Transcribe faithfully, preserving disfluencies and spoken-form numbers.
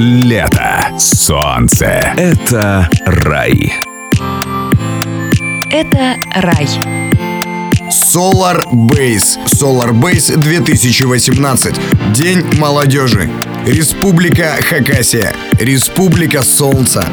Лето, солнце. Это рай. Это рай. Solar Base. Solar Base две тысячи восемнадцать. День молодежи. Республика Хакасия. Республика Солнца.